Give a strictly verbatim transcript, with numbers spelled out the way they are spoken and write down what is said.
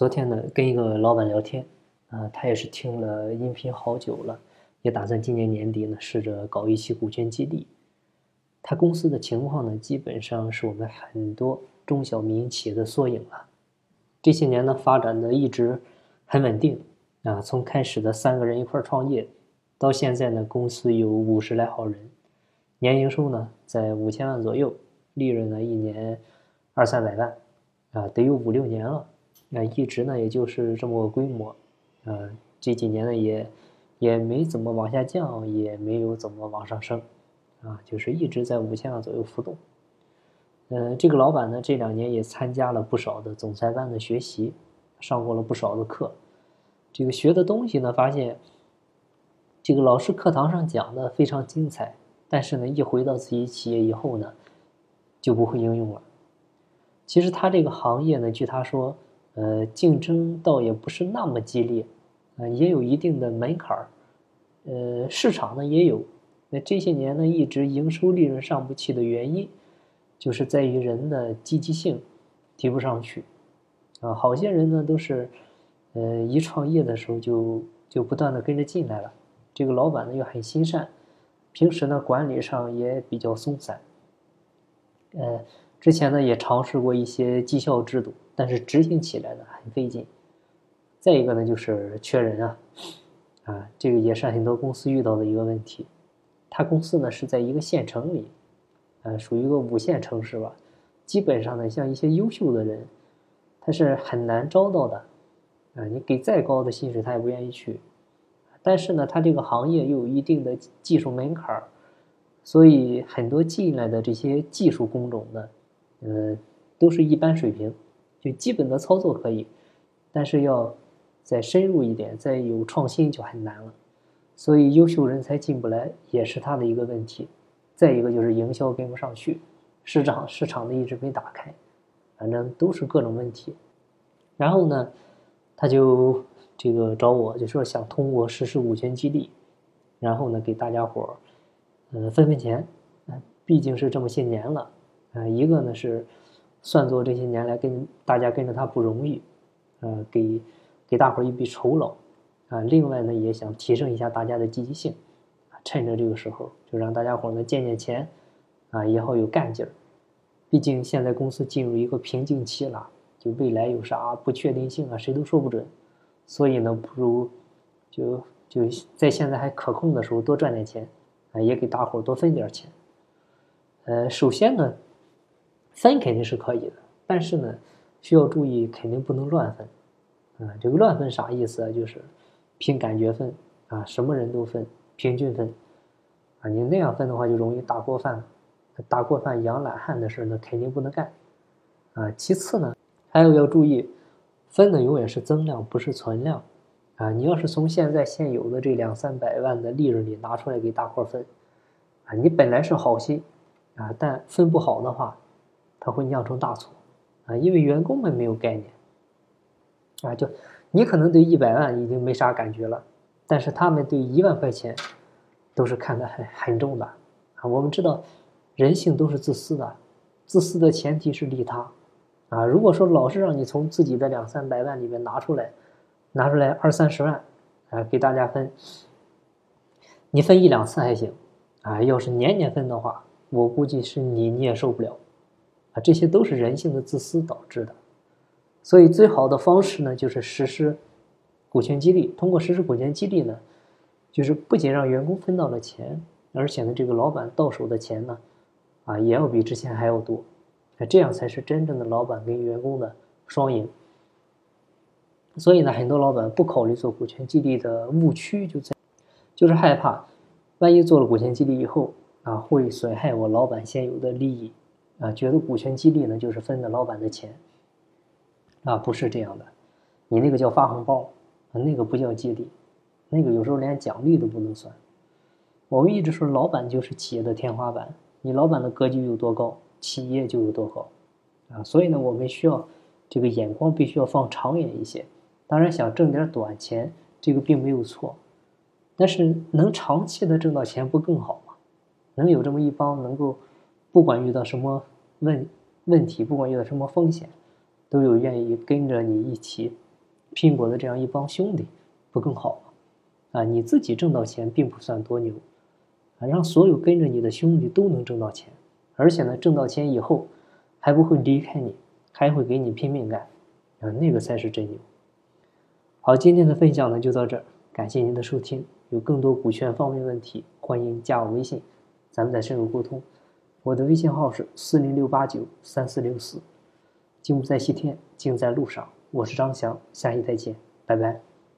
昨天呢跟一个老板聊天啊、呃，他也是听了音频好久了，也打算今年年底呢试着搞一期股权激励。他公司的情况呢，基本上是我们很多中小民营企业的缩影了。这些年呢，发展的一直很稳定啊，从开始的三个人一块创业，到现在呢，公司有五十来号人，年营收呢在五千万左右，利润呢一年二三百万，啊，得有五六年了，啊，一直呢也就是这么个规模，啊，这几年呢也也没怎么往下降，也没有怎么往上升，啊，就是一直在五千万左右浮动。呃，这个老板呢这两年也参加了不少的总裁班的学习，上过了不少的课，这个学的东西呢发现。这个老师课堂上讲的非常精彩，但是呢，一回到自己企业以后呢，就不会应用了。其实他这个行业呢，据他说，呃，竞争倒也不是那么激烈，呃，也有一定的门槛儿，呃，市场呢也有。那这些年呢，一直营收利润上不去的原因，就是在于人的积极性提不上去。啊，好些人呢都是，呃，一创业的时候就就不断的跟着进来了。这个老板呢又很心善，平时呢管理上也比较松散。呃，之前呢也尝试过一些绩效制度，但是执行起来呢很费劲。再一个呢就是缺人啊，啊，这个也是很多公司遇到的一个问题。他公司呢是在一个县城里，呃，属于一个五线城市吧。基本上呢像一些优秀的人，他是很难招到的，啊，你给再高的薪水他也不愿意去。但是呢，它这个行业又有一定的技术门槛儿，所以很多进来的这些技术工种呢，呃，都是一般水平，就基本的操作可以，但是要再深入一点，再有创新就很难了。所以优秀人才进不来也是它的一个问题。再一个就是营销跟不上去，市场市场的一直没打开，反正都是各种问题。然后呢，他就。这个找我就说想通过实施股权激励，然后呢给大家伙儿，呃分分钱，啊，毕竟是这么些年了，啊，一个呢是算作这些年来跟大家跟着他不容易，呃给给大伙儿一笔酬劳，啊，另外呢也想提升一下大家的积极性，啊，趁着这个时候就让大家伙儿呢见见钱，啊也好有干劲儿，毕竟现在公司进入一个瓶颈期了，就未来有啥不确定性啊，谁都说不准。所以呢，不如就就在现在还可控的时候多赚点钱，啊，也给大伙多分点钱。呃，首先呢，分肯定是可以的，但是呢，需要注意肯定不能乱分。啊，这个乱分啥意思啊？就是凭感觉分啊，什么人都分，平均分。啊，你那样分的话，就容易打过饭，打过饭养懒汉的事呢，肯定不能干。啊，其次呢，还有要注意。分的永远是增量，不是存量，啊，你要是从现在现有的这两三百万的利润里拿出来给大伙分，啊，你本来是好心，啊，但分不好的话，它会酿成大错，啊，因为员工们没有概念，啊，就你可能对一百万已经没啥感觉了，但是他们对一万块钱都是看得很很重的，啊，我们知道人性都是自私的，自私的前提是利他。啊，如果说老是让你从自己的两三百万里面拿出来，拿出来二三十万，啊，给大家分，你分一两次还行，啊，要是年年分的话，我估计是你你也受不了，啊，这些都是人性的自私导致的，所以最好的方式呢，就是实施股权激励。通过实施股权激励呢，就是不仅让员工分到了钱，而且呢，这个老板到手的钱呢，啊，也要比之前还要多。这样才是真正的老板跟员工的双赢。所以呢，很多老板不考虑做股权激励的误区就在，就是害怕，万一做了股权激励以后啊，会损害我老板现有的利益，啊，觉得股权激励呢就是分的老板的钱，啊，不是这样的，你那个叫发红包，啊，那个不叫激励，那个有时候连奖励都不能算。我们一直说，老板就是企业的天花板，你老板的格局有多高？企业就有多好，啊，所以呢，我们需要这个眼光必须要放长远一些。当然，想挣点短钱，这个并没有错，但是能长期的挣到钱不更好吗？能有这么一帮能够，不管遇到什么问问题，不管遇到什么风险，都有愿意跟着你一起拼搏的这样一帮兄弟，不更好吗？啊，你自己挣到钱并不算多牛，啊，让所有跟着你的兄弟都能挣到钱，而且呢，挣到钱以后还不会离开你，还会给你拼命干，啊，那个才是真牛。好，今天的分享呢就到这儿，感谢您的收听。有更多股权方面问题，欢迎加我微信，咱们再深入沟通。我的微信号是四零六八九三四六四。金不在西天，金在路上。我是张翔，下期再见，拜拜。